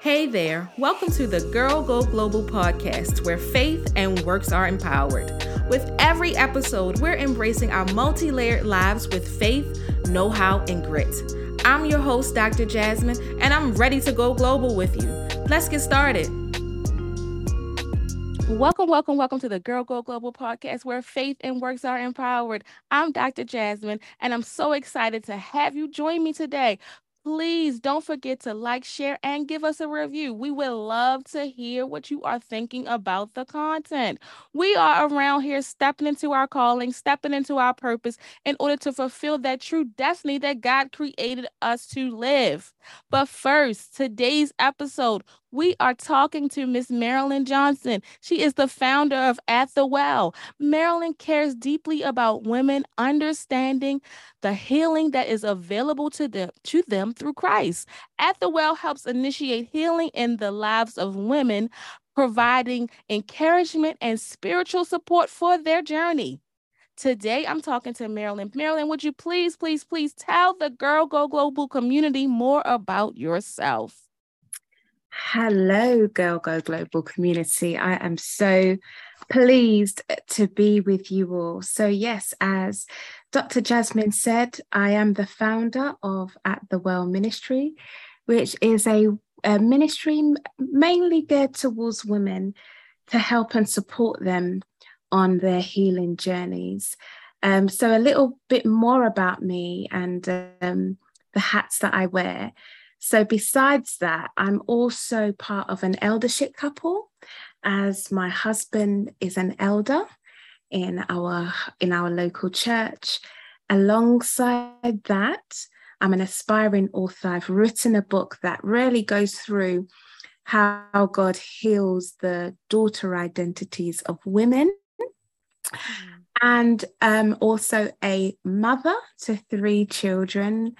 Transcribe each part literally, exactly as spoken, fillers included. Hey there, welcome to the Girl Go Global podcast, where faith and works are empowered. With every episode, we're embracing our multi-layered lives with faith, know-how, and grit. I'm your host, Doctor Jasmine, and I'm ready to go global with you. Let's get started. Welcome, welcome, welcome to the Girl Go Global podcast, where faith and works are empowered. I'm Doctor Jasmine, and I'm so excited to have you join me today. Please don't forget to like, share, and give us a review. We would love to hear what you are thinking about the content. We are around here stepping into our calling, stepping into our purpose in order to fulfill that true destiny that God created us to live. But first, today's episode, we are talking to Miss Marilyn Johnson. She is the founder of At the Well. Marilyn cares deeply about women understanding the healing that is available to them, to them through Christ. At the Well helps initiate healing in the lives of women, providing encouragement and spiritual support for their journey. Today, I'm talking to Marilyn. Marilyn, would you please, please, please tell the Girl Go Global community more about yourself? Hello, Girl Go Global community. I am so pleased to be with you all. So yes, as Doctor Jasmine said, I am the founder of At the Well Ministry, which is a, a ministry mainly geared towards women to help and support them on their healing journeys. Um, so a little bit more about me and um, the hats that I wear. So besides that, I'm also part of an eldership couple, as my husband is an elder in our in our local church. Alongside that, I'm an aspiring author. I've written a book that really goes through how God heals the daughter identities of women. And um, also a mother to three children.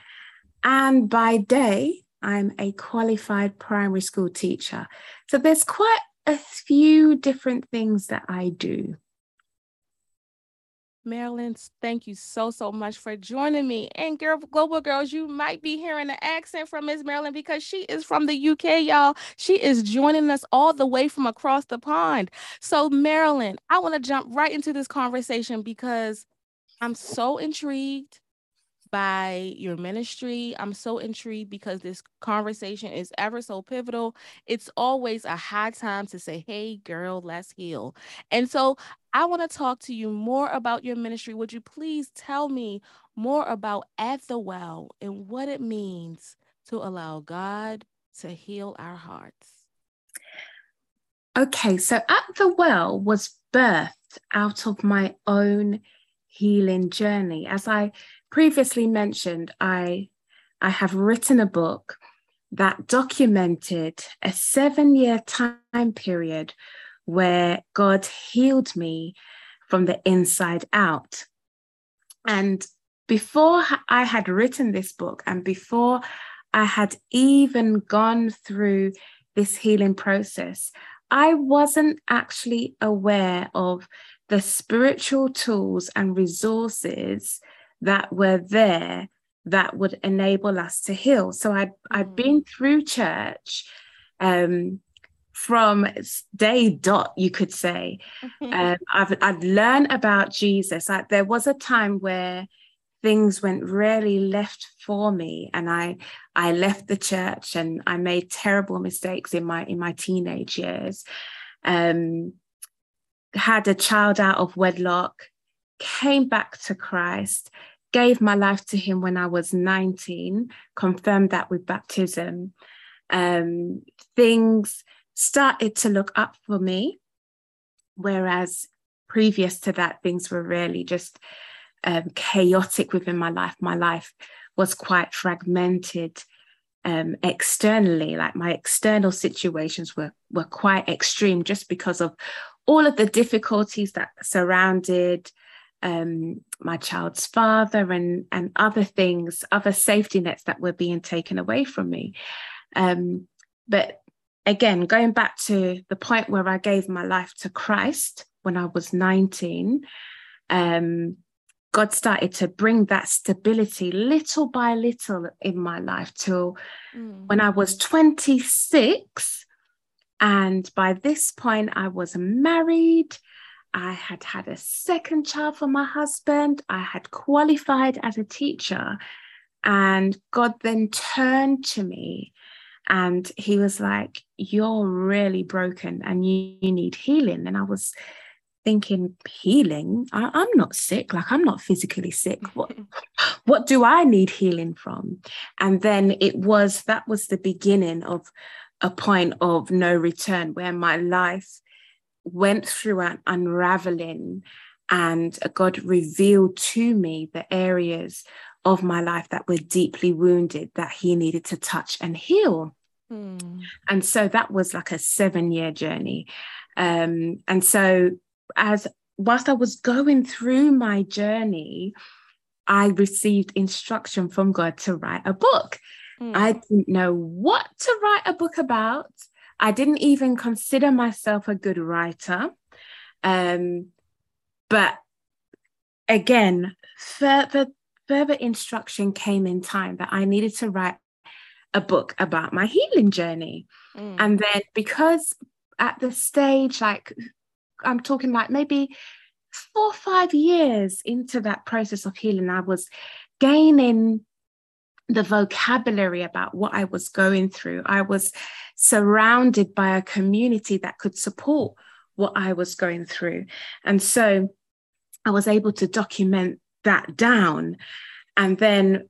And by day, I'm a qualified primary school teacher. So there's quite a few different things that I do. Marilyn, thank you so, so much for joining me. And Girl Global Girls, you might be hearing an accent from Miss Marilyn because she is from the U K, y'all. She is joining us all the way from across the pond. So Marilyn, I want to jump right into this conversation because I'm so intrigued by your ministry. I'm so intrigued because this conversation is ever so pivotal. It's always a high time to say, hey, girl, let's heal. And so I want to talk to you more about your ministry. Would you please tell me more about At the Well and what it means to allow God to heal our hearts? Okay, so At the Well was birthed out of my own healing journey. As I previously mentioned, I, I have written a book that documented a seven-year time period where God healed me from the inside out. And before I had written this book and before I had even gone through this healing process, I wasn't actually aware of the spiritual tools and resources that were there that would enable us to heal. So I'd, I'd been through church um, from day dot, you could say. um, I've, I'd learned about Jesus. I, there was a time where things went really left for me, and I I left the church and I made terrible mistakes in my in my teenage years. Um, had a child out of wedlock, came back to Christ, gave my life to him when I was nineteen, confirmed that with baptism. Um, things started to look up for me, whereas previous to that, things were really just um, chaotic within my life. My life was quite fragmented um, externally, like my external situations were, were quite extreme just because of all of the difficulties that surrounded Um, my child's father and, and other things, other safety nets that were being taken away from me. Um, but again, going back to the point where I gave my life to Christ when I was nineteen, um, God started to bring that stability little by little in my life till mm. when I was twenty-six. And by this point, I was married. I had had a second child for my husband. I had qualified as a teacher. And God then turned to me and he was like, you're really broken and you, you need healing. And I was thinking, healing? I, I'm not sick. Like, I'm not physically sick. What, what do I need healing from? And then it was, that was the beginning of a point of no return, where my life went through an unraveling and God revealed to me the areas of my life that were deeply wounded that he needed to touch and heal. Mm. And so that was like a seven-year journey. Um, and so as whilst I was going through my journey, I received instruction from God to write a book. Mm. I didn't know what to write a book about. I didn't even consider myself a good writer. Um, but again, further, further instruction came in time that I needed to write a book about my healing journey. Mm. And then because at the stage, like I'm talking like maybe four or five years into that process of healing, I was gaining the vocabulary about what I was going through. I was surrounded by a community that could support what I was going through. And so I was able to document that down. And then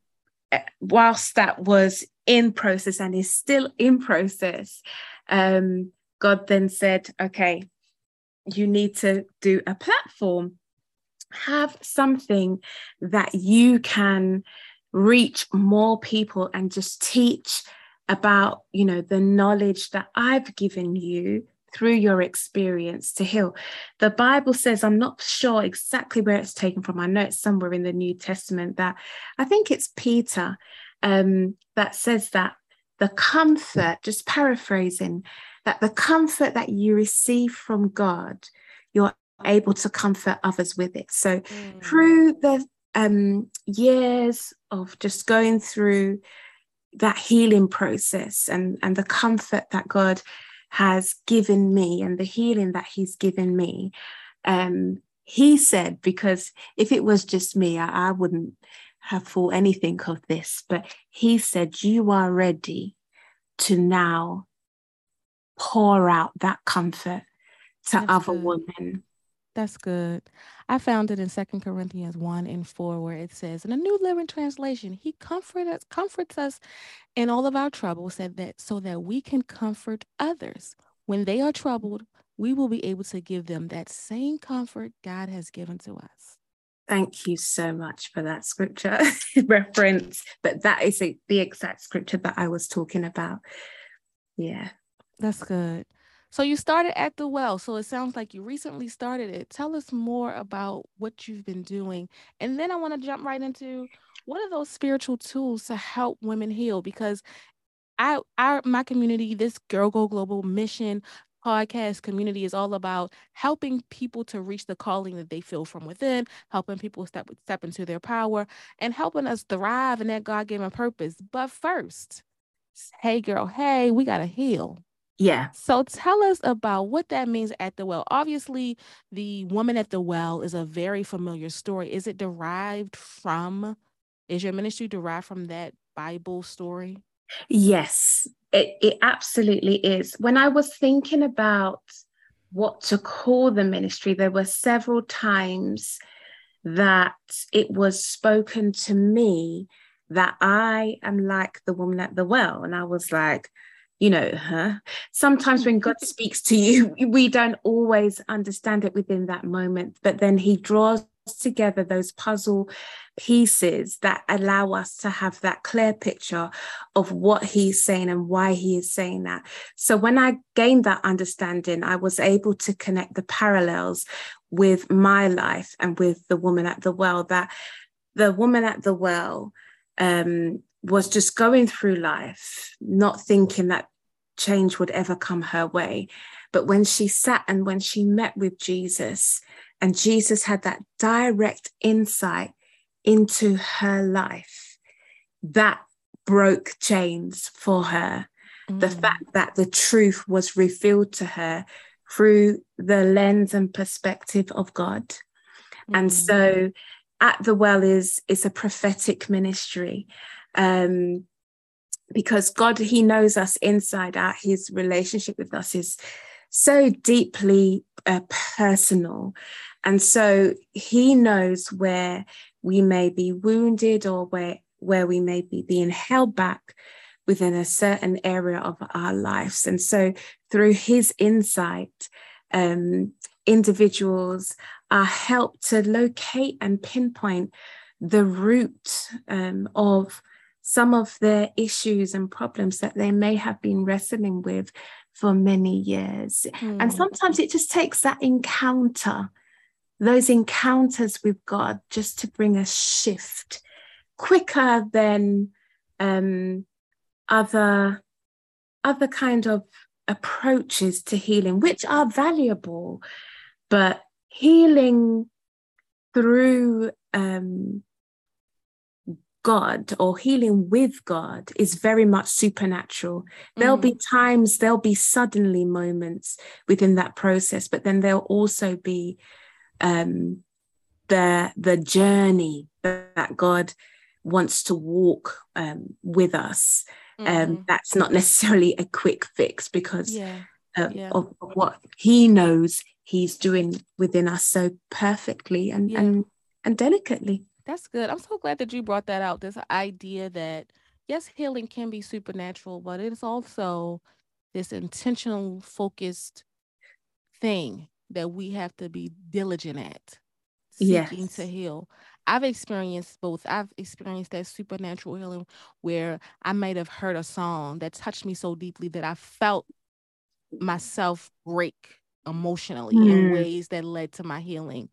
whilst that was in process and is still in process, um, God then said, okay, you need to do a platform, have something that you can reach more people and just teach about, you know, the knowledge that I've given you through your experience to heal. The Bible says, I'm not sure exactly where it's taken from. I know it's somewhere in the New Testament that I think it's Peter um, that says that the comfort, just paraphrasing, that the comfort that you receive from God, you're able to comfort others with it. So mm. through the um, years of just going through that healing process and, and the comfort that God has given me and the healing that he's given me, um, he said, because if it was just me, I, I wouldn't have thought anything of this, but he said, you are ready to now pour out that comfort to That's other good. women. That's good. I found it in Second Corinthians one and four, where it says, in a New Living Translation, he comfort us, comforts us in all of our trouble, said that so that we can comfort others. When they are troubled, we will be able to give them that same comfort God has given to us. Thank you so much for that scripture reference. But that is a, the exact scripture that I was talking about. Yeah. That's good. So you started at the well. So it sounds like you recently started it. Tell us more about what you've been doing. And then I want to jump right into, what are those spiritual tools to help women heal? Because I, our, my community, this Girl Go Global mission podcast community, is all about helping people to reach the calling that they feel from within, helping people step, step into their power, and helping us thrive in that God-given purpose. But first, hey girl, hey, we got to heal. Yeah. So tell us about what that means at the well. Obviously, the woman at the well is a very familiar story. Is it derived from, is your ministry derived from that Bible story? Yes, it, it absolutely is. When I was thinking about what to call the ministry, there were several times that it was spoken to me that I am like the woman at the well. And I was like, you know, huh? Sometimes when God speaks to you, we don't always understand it within that moment, but then he draws together those puzzle pieces that allow us to have that clear picture of what he's saying and why he is saying that. So when I gained that understanding, I was able to connect the parallels with my life and with the woman at the well, that the woman at the well, um, was just going through life, not thinking that change would ever come her way. But when she sat and when she met with Jesus, and Jesus had that direct insight into her life, that broke chains for her. Mm. The fact that the truth was revealed to her through the lens and perspective of God. Mm. And so At the Well is, is a prophetic ministry, um, because God, he knows us inside out. His relationship with us is so deeply uh, personal. And so he knows where we may be wounded or where, where we may be being held back within a certain area of our lives. And so through his insight, um, individuals are helped to locate and pinpoint the root um, of some of their issues and problems that they may have been wrestling with for many years. Mm. And sometimes it just takes that encounter, those encounters with God, just to bring a shift quicker than um, other, other kind of approaches to healing, which are valuable, but healing through um, God, or healing with God, is very much supernatural. Mm. There'll be times, there'll be suddenly moments within that process, but then there'll also be um, the, the journey that God wants to walk um, with us. Mm. Um, that's not necessarily a quick fix because yeah. Uh, yeah. of what he knows he's doing within us so perfectly and, yeah. and and delicately. That's good. I'm so glad that you brought that out, this idea that yes, healing can be supernatural, but it's also this intentional, focused thing that we have to be diligent at seeking yes. to heal. I've experienced both. I've experienced that supernatural healing where I might have heard a song that touched me so deeply that I felt myself break emotionally mm. in ways that led to my healing.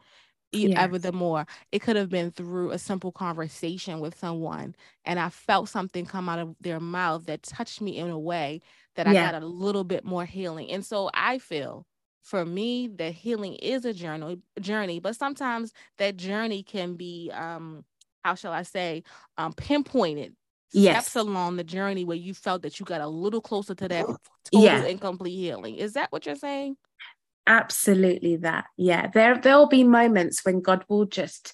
Yes. Ever the more, it could have been through a simple conversation with someone, and I felt something come out of their mouth that touched me in a way that yeah. I got a little bit more healing. And so I feel, for me, that healing is a journey, journey, but sometimes that journey can be, um, how shall I say, um, pinpointed yes. steps along the journey where you felt that you got a little closer to that total yeah. and complete healing. Is that what you're saying? Absolutely that. Yeah. There, there'll be moments when God will just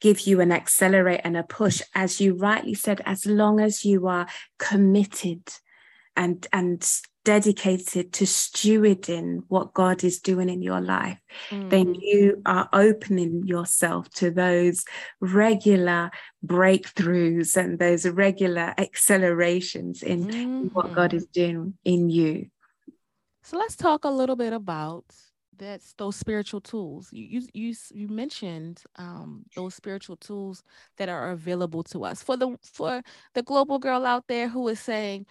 give you an accelerate and a push, as you rightly said, as long as you are committed and, and, dedicated to stewarding what God is doing in your life, mm. then you are opening yourself to those regular breakthroughs and those regular accelerations in mm. what God is doing in you. So let's talk a little bit about that's those spiritual tools. You you you mentioned um, those spiritual tools that are available to us for the for the global girl out there who is saying,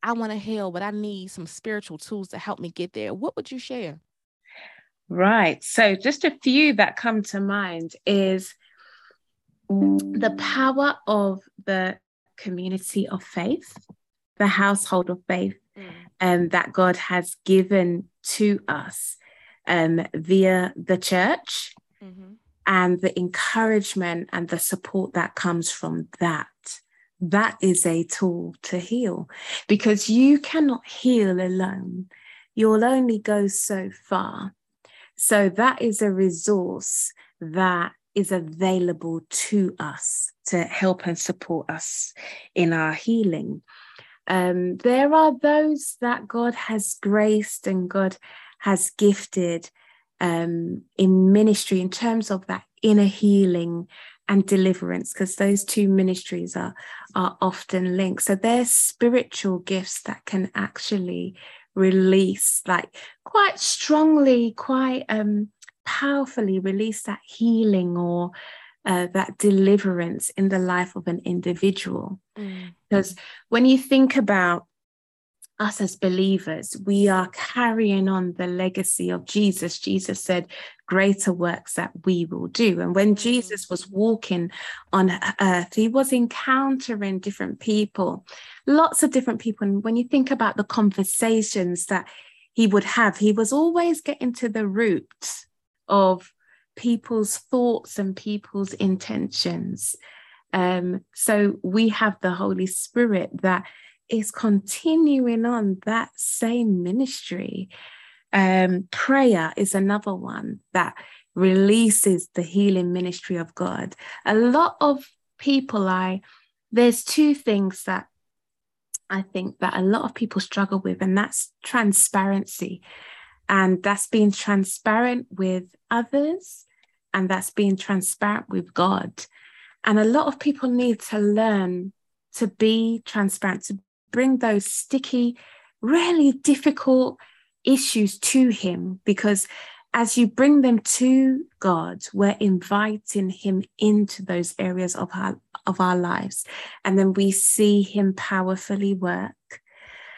I want to heal, but I need some spiritual tools to help me get there. What would you share? Right. So just a few that come to mind is the power of the community of faith, the household of faith, and um, that God has given to us um, via the church mm-hmm. and the encouragement and the support that comes from that. That is a tool to heal, because you cannot heal alone. You'll only go so far. So that is a resource that is available to us to help and support us in our healing. Um, there are those that God has graced and God has gifted um, in ministry in terms of that inner healing and deliverance, because those two ministries are are often linked. So they're spiritual gifts that can actually release, like quite strongly, quite um, powerfully release that healing or uh, that deliverance in the life of an individual. Mm. Because when you think about us as believers, we are carrying on the legacy of Jesus. Jesus said, greater works that we will do. And when Jesus was walking on earth, he was encountering different people, lots of different people. And when you think about the conversations that he would have, he was always getting to the root of people's thoughts and people's intentions. Um, so we have the Holy Spirit that is continuing on that same ministry. Um, prayer is another one that releases the healing ministry of God. A lot of people, I, there's two things that I think that a lot of people struggle with, and that's transparency. And that's being transparent with others, and that's being transparent with God. And a lot of people need to learn to be transparent, to bring those sticky, really difficult issues to Him, because as you bring them to God, we're inviting Him into those areas of our, of our lives. And then we see Him powerfully work.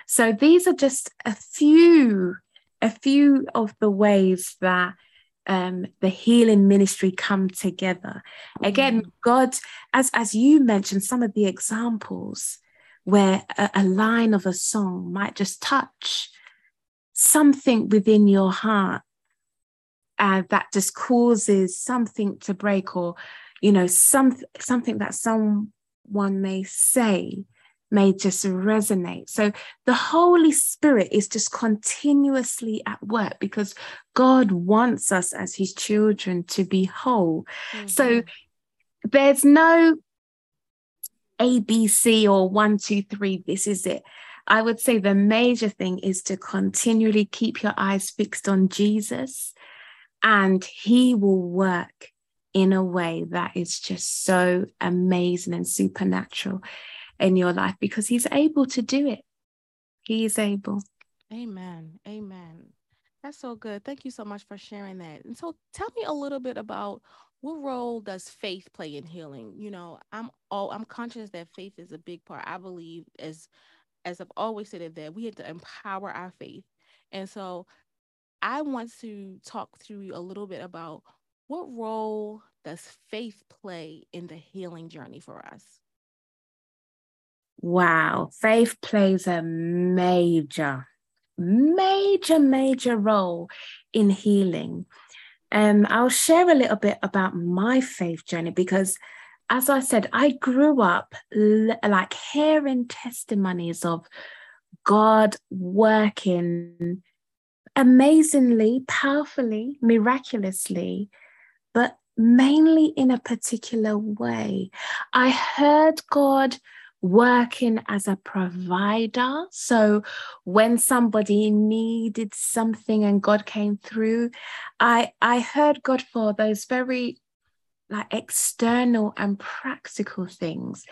So these are just a few A few of the ways that um, the healing ministry come together. Again, God, as, as you mentioned, some of the examples where a, a line of a song might just touch something within your heart uh, that just causes something to break, or, you know, some, something that someone may say may just resonate. So the Holy Spirit is just continuously at work, because God wants us as His children to be whole. Mm-hmm. So there's no A, B, C or one, two, three, this is it. I would say the major thing is to continually keep your eyes fixed on Jesus, and He will work in a way that is just so amazing and supernatural in your life, because He's able to do it. He is able. Amen. Amen. That's so good. Thank you so much for sharing that. And so tell me a little bit about what role does faith play in healing? You know, I'm all, I'm conscious that faith is a big part. I believe, as, as I've always said it, that we have to empower our faith. And so I want to talk through you a little bit about what role does faith play in the healing journey for us? Wow, faith plays a major, major, major role in healing. Um, I'll share a little bit about my faith journey, because, as I said, I grew up l- like hearing testimonies of God working amazingly, powerfully, miraculously, but mainly in a particular way. I heard God working as a provider. So when somebody needed something and God came through, I, I heard God for those very like external and practical things.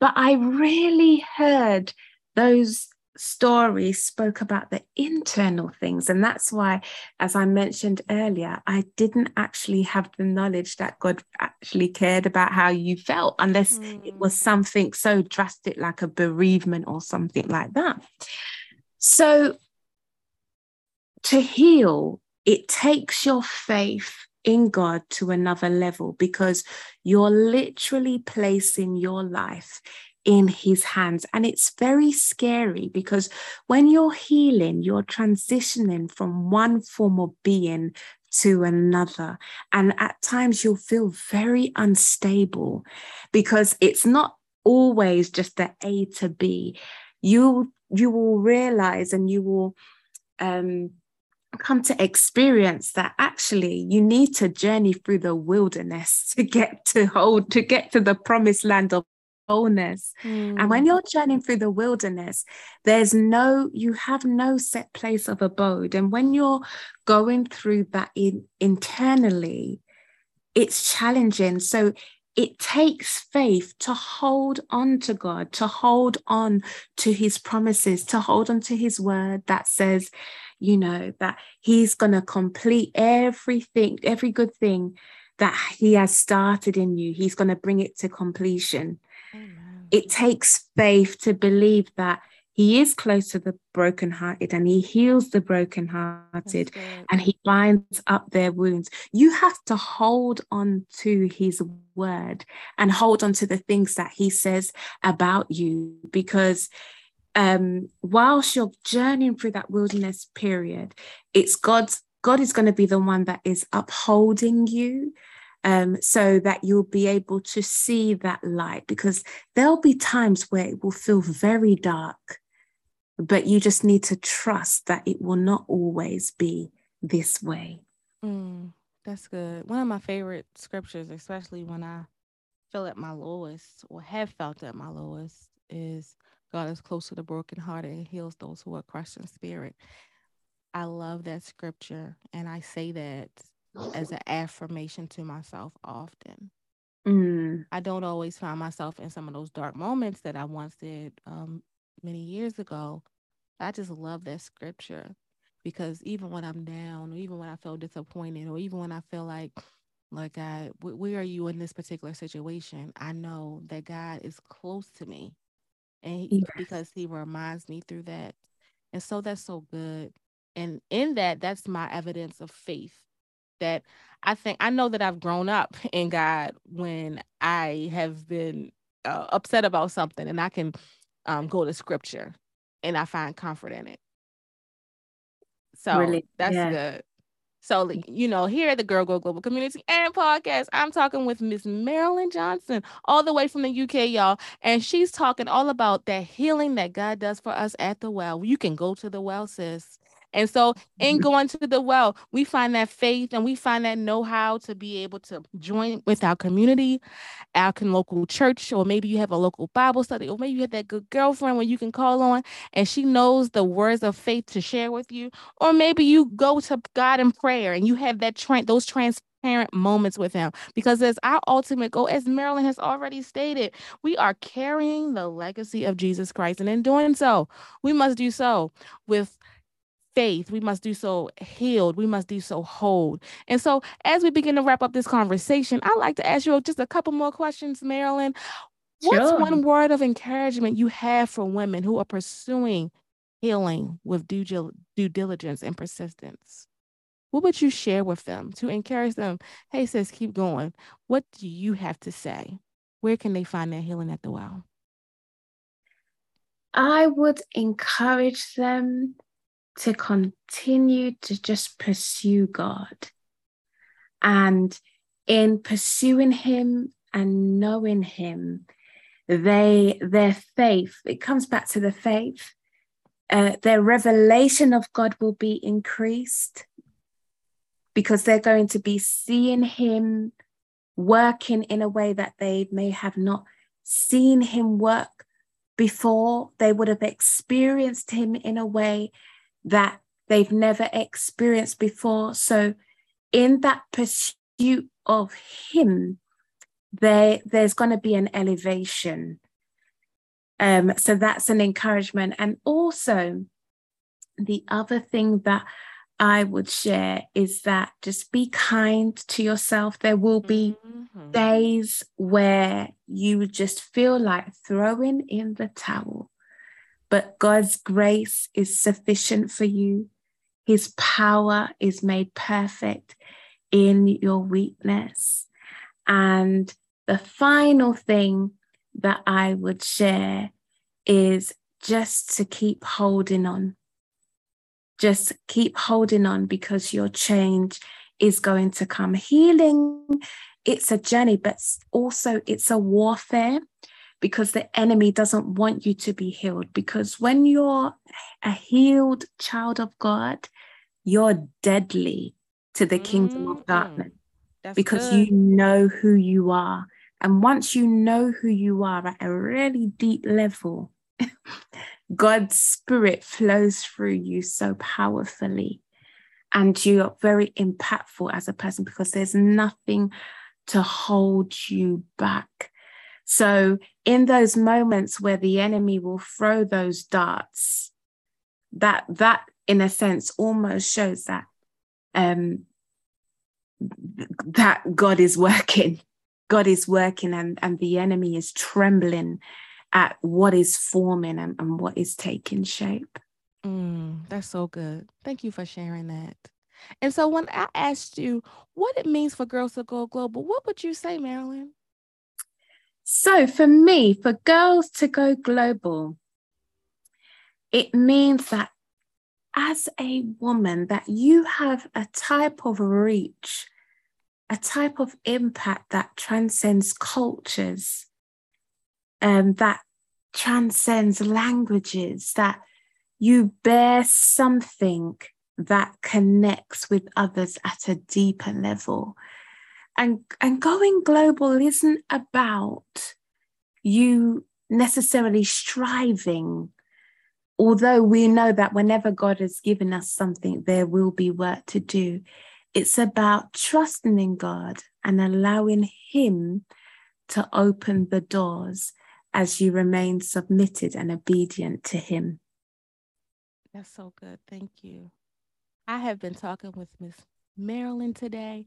But I really heard those stories spoke about the internal things. And that's why, as I mentioned earlier, I didn't actually have the knowledge that God actually cared about how you felt, unless mm. it was something so drastic like a bereavement or something like that. So to heal, it takes your faith in God to another level, because you're literally placing your life in His hands. And it's very scary, because when you're healing, you're transitioning from one form of being to another. And at times you'll feel very unstable, because it's not always just the A to B. You, you will realize, and you will um, come to experience that actually you need to journey through the wilderness to get to hold, to get to the promised land of wholeness. Mm. And when you're journeying through the wilderness, there's no, you have no set place of abode. And when you're going through that in, internally, it's challenging. So it takes faith to hold on to God, to hold on to His promises, to hold on to His word that says, you know, that He's going to complete everything, every good thing that He has started in you. He's going to bring it to completion. Amen. It takes faith to believe that He is close to the brokenhearted, and He heals the brokenhearted, and He binds up their wounds. You have to hold on to His word and hold on to the things that He says about you, because um, whilst you're journeying through that wilderness period, it's God's God is going to be the one that is upholding you, um, so that you'll be able to see that light, because there'll be times where it will feel very dark, but you just need to trust that it will not always be this way. Mm, that's good. One of my favorite scriptures, especially when I feel at my lowest or have felt at my lowest, is God is close to the brokenhearted and heals those who are crushed in spirit. I love that scripture, and I say that as an affirmation to myself often. Mm. I don't always find myself in some of those dark moments that I once did um, many years ago. I just love that scripture, because even when I'm down, or even when I feel disappointed, or even when I feel like, like I, where are you in this particular situation? I know that God is close to me, and he, yes. because He reminds me through that, and so that's so good. And in that, that's my evidence of faith, that I think, I know that I've grown up in God when I have been uh, upset about something, and I can um, go to scripture and I find comfort in it. So really? That's yeah. good. So, you know, here at the Girl Go Global Community and Podcast, I'm talking with Miss Marilyn Johnson, all the way from the U K, y'all. And she's talking all about that healing that God does for us at the well. You can go to the well, sis. And so in going to the well, we find that faith, and we find that know-how to be able to join with our community, our local church, or maybe you have a local Bible study, or maybe you have that good girlfriend where you can call on and she knows the words of faith to share with you. Or maybe you go to God in prayer and you have that tra- those transparent moments with Him, because as our ultimate goal, as Marilyn has already stated, we are carrying the legacy of Jesus Christ. And in doing so, we must do so with faith, we must do so healed, we must do so whole. And so as we begin to wrap up this conversation, I'd like to ask you just a couple more questions, Marilyn. What's sure. one word of encouragement you have for women who are pursuing healing with due, due diligence and persistence? What would you share with them to encourage them? Hey, sis, keep going. What do you have to say? Where can they find their healing at the well? I would encourage them to continue to just pursue God. And in pursuing Him and knowing Him, they their faith, it comes back to the faith, uh, their revelation of God will be increased, because they're going to be seeing Him working in a way that they may have not seen Him work before. They would have experienced Him in a way that they've never experienced before. So in that pursuit of Him, there, there's going to be an elevation. Um, so that's an encouragement. And also, the other thing that I would share is that just be kind to yourself. There will be mm-hmm. days where you just feel like throwing in the towel. But God's grace is sufficient for you. His power is made perfect in your weakness. And the final thing that I would share is just to keep holding on. Just keep holding on, because your change is going to come. Healing, it's a journey, but also it's a warfare, because the enemy doesn't want you to be healed. Because when you're a healed child of God, you're deadly to the mm-hmm. kingdom of darkness. That's because good. You know who you are. And once you know who you are at a really deep level, God's spirit flows through you so powerfully. And you are very impactful as a person, because there's nothing to hold you back. So in those moments where the enemy will throw those darts, that that in a sense almost shows that um, that God is working. God is working, and, and the enemy is trembling at what is forming and, and what is taking shape. Mm, that's so good. Thank you for sharing that. And so when I asked you what it means for Girls to Go Global, what would you say, Marilyn? So for me, for Girls to Go Global, it means that as a woman that you have a type of reach, a type of impact that transcends cultures, um, that transcends languages, that you bear something that connects with others at a deeper level. And, and going global isn't about you necessarily striving, although we know that whenever God has given us something, there will be work to do. It's about trusting in God and allowing Him to open the doors as you remain submitted and obedient to Him. That's so good. Thank you. I have been talking with Miss Marilyn today.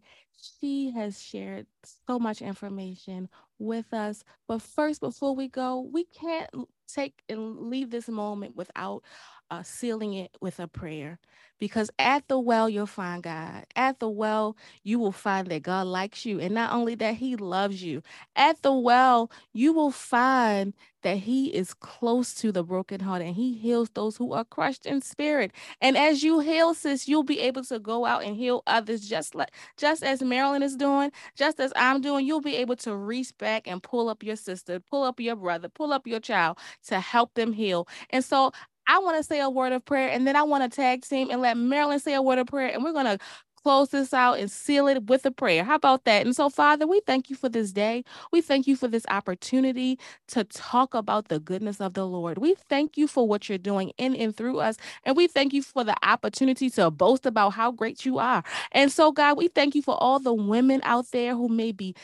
She has shared so much information with us. But first, before we go, we can't take and leave this moment without uh, sealing it with a prayer. Because at the well, you'll find God. At the well, you will find that God likes you. And not only that, He loves you. At the well, you will find that He is close to the broken heart and He heals those who are crushed in spirit. And as you heal, sis, you'll be able to go out and heal others just like just as Marilyn is doing, just as I'm doing. You'll be able to reach back and pull up your sister, pull up your brother, pull up your child to help them heal. And so I want to say a word of prayer, and then I want to tag team and let Marilyn say a word of prayer, and we're going to close this out and seal it with a prayer. How about that? And so, Father, we thank you for this day. We thank you for this opportunity to talk about the goodness of the Lord. We thank you for what you're doing in and through us, and we thank you for the opportunity to boast about how great you are. And so, God, we thank you for all the women out there who may be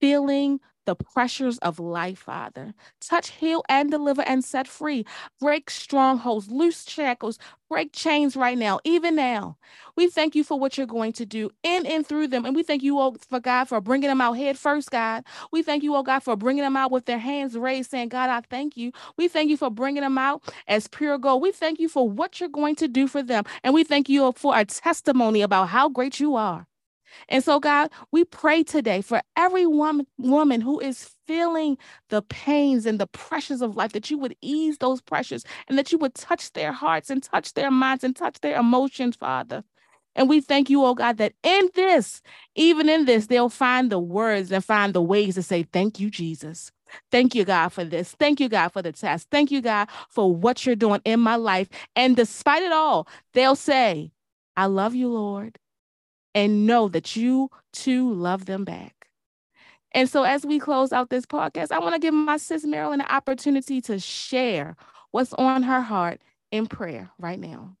feeling the pressures of life, Father. Touch, heal, and deliver, and set free. Break strongholds, loose shackles, break chains right now, even now. We thank you for what you're going to do in and through them. And we thank you, oh, for God, for bringing them out head first, God. We thank you, oh, God, for bringing them out with their hands raised, saying, God, I thank you. We thank you for bringing them out as pure gold. We thank you for what you're going to do for them. And we thank you for a testimony about how great you are. And so, God, we pray today for every woman, woman who is feeling the pains and the pressures of life, that you would ease those pressures and that you would touch their hearts and touch their minds and touch their emotions, Father. And we thank you, oh God, that in this, even in this, they'll find the words and find the ways to say, thank you, Jesus. Thank you, God, for this. Thank you, God, for the test. Thank you, God, for what you're doing in my life. And despite it all, they'll say, I love you, Lord. And know that you too love them back. And so as we close out this podcast, I want to give my sis Marilyn an opportunity to share what's on her heart in prayer right now.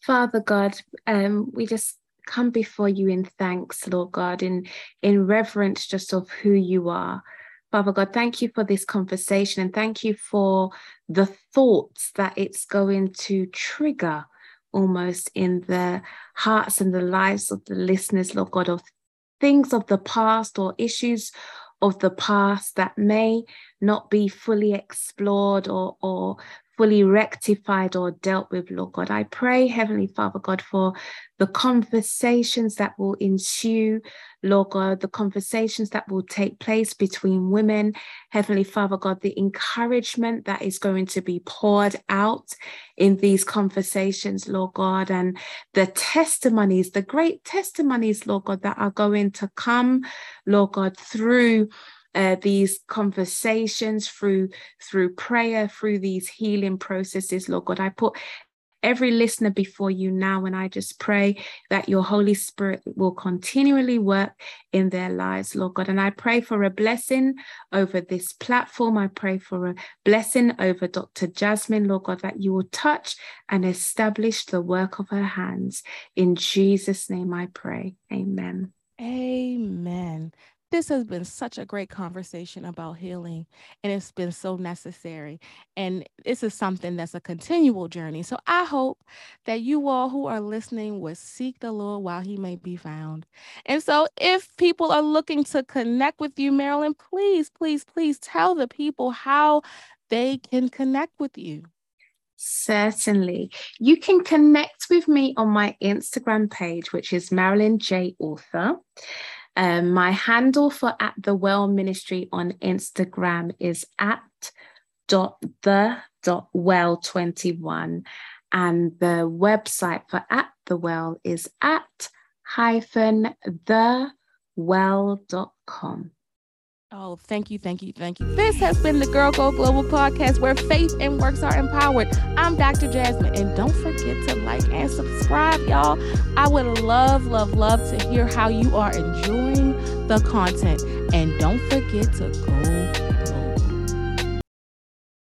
Father God, um, we just come before you in thanks, Lord God, in, in reverence just of who you are. Father God, thank you for this conversation and thank you for the thoughts that it's going to trigger almost in the hearts and the lives of the listeners, Lord God, of things of the past or issues of the past that may not be fully explored or, or fully rectified or dealt with, Lord God. I pray, Heavenly Father God, for the conversations that will ensue, Lord God, the conversations that will take place between women, Heavenly Father God, the encouragement that is going to be poured out in these conversations, Lord God, and the testimonies, the great testimonies, Lord God, that are going to come, Lord God, through Uh, these conversations, through through prayer, through these healing processes, Lord God. I put every listener before you now, and I just pray that your Holy Spirit will continually work in their lives, Lord God. And I pray for a blessing over this platform. I pray for a blessing over Doctor Jasmine, Lord God, that you will touch and establish the work of her hands. In Jesus' name I pray. Amen. Amen. This has been such a great conversation about healing, and it's been so necessary. And this is something that's a continual journey. So I hope that you all who are listening will seek the Lord while he may be found. And so if people are looking to connect with you, Marilyn, please, please, please tell the people how they can connect with you. Certainly. You can connect with me on my Instagram page, which is Marilyn J. Author. Um, my handle for At The Well Ministry on Instagram is at dot the dot well twenty-one. And the website for At The Well is at hyphen the well dot com. Oh, thank you, thank you, thank you. This has been the Girl Go Global podcast, where faith and works are empowered. I'm Doctor Jasmine, and don't forget to like and subscribe, y'all. I would love, love, love to hear how you are enjoying the content. And don't forget to go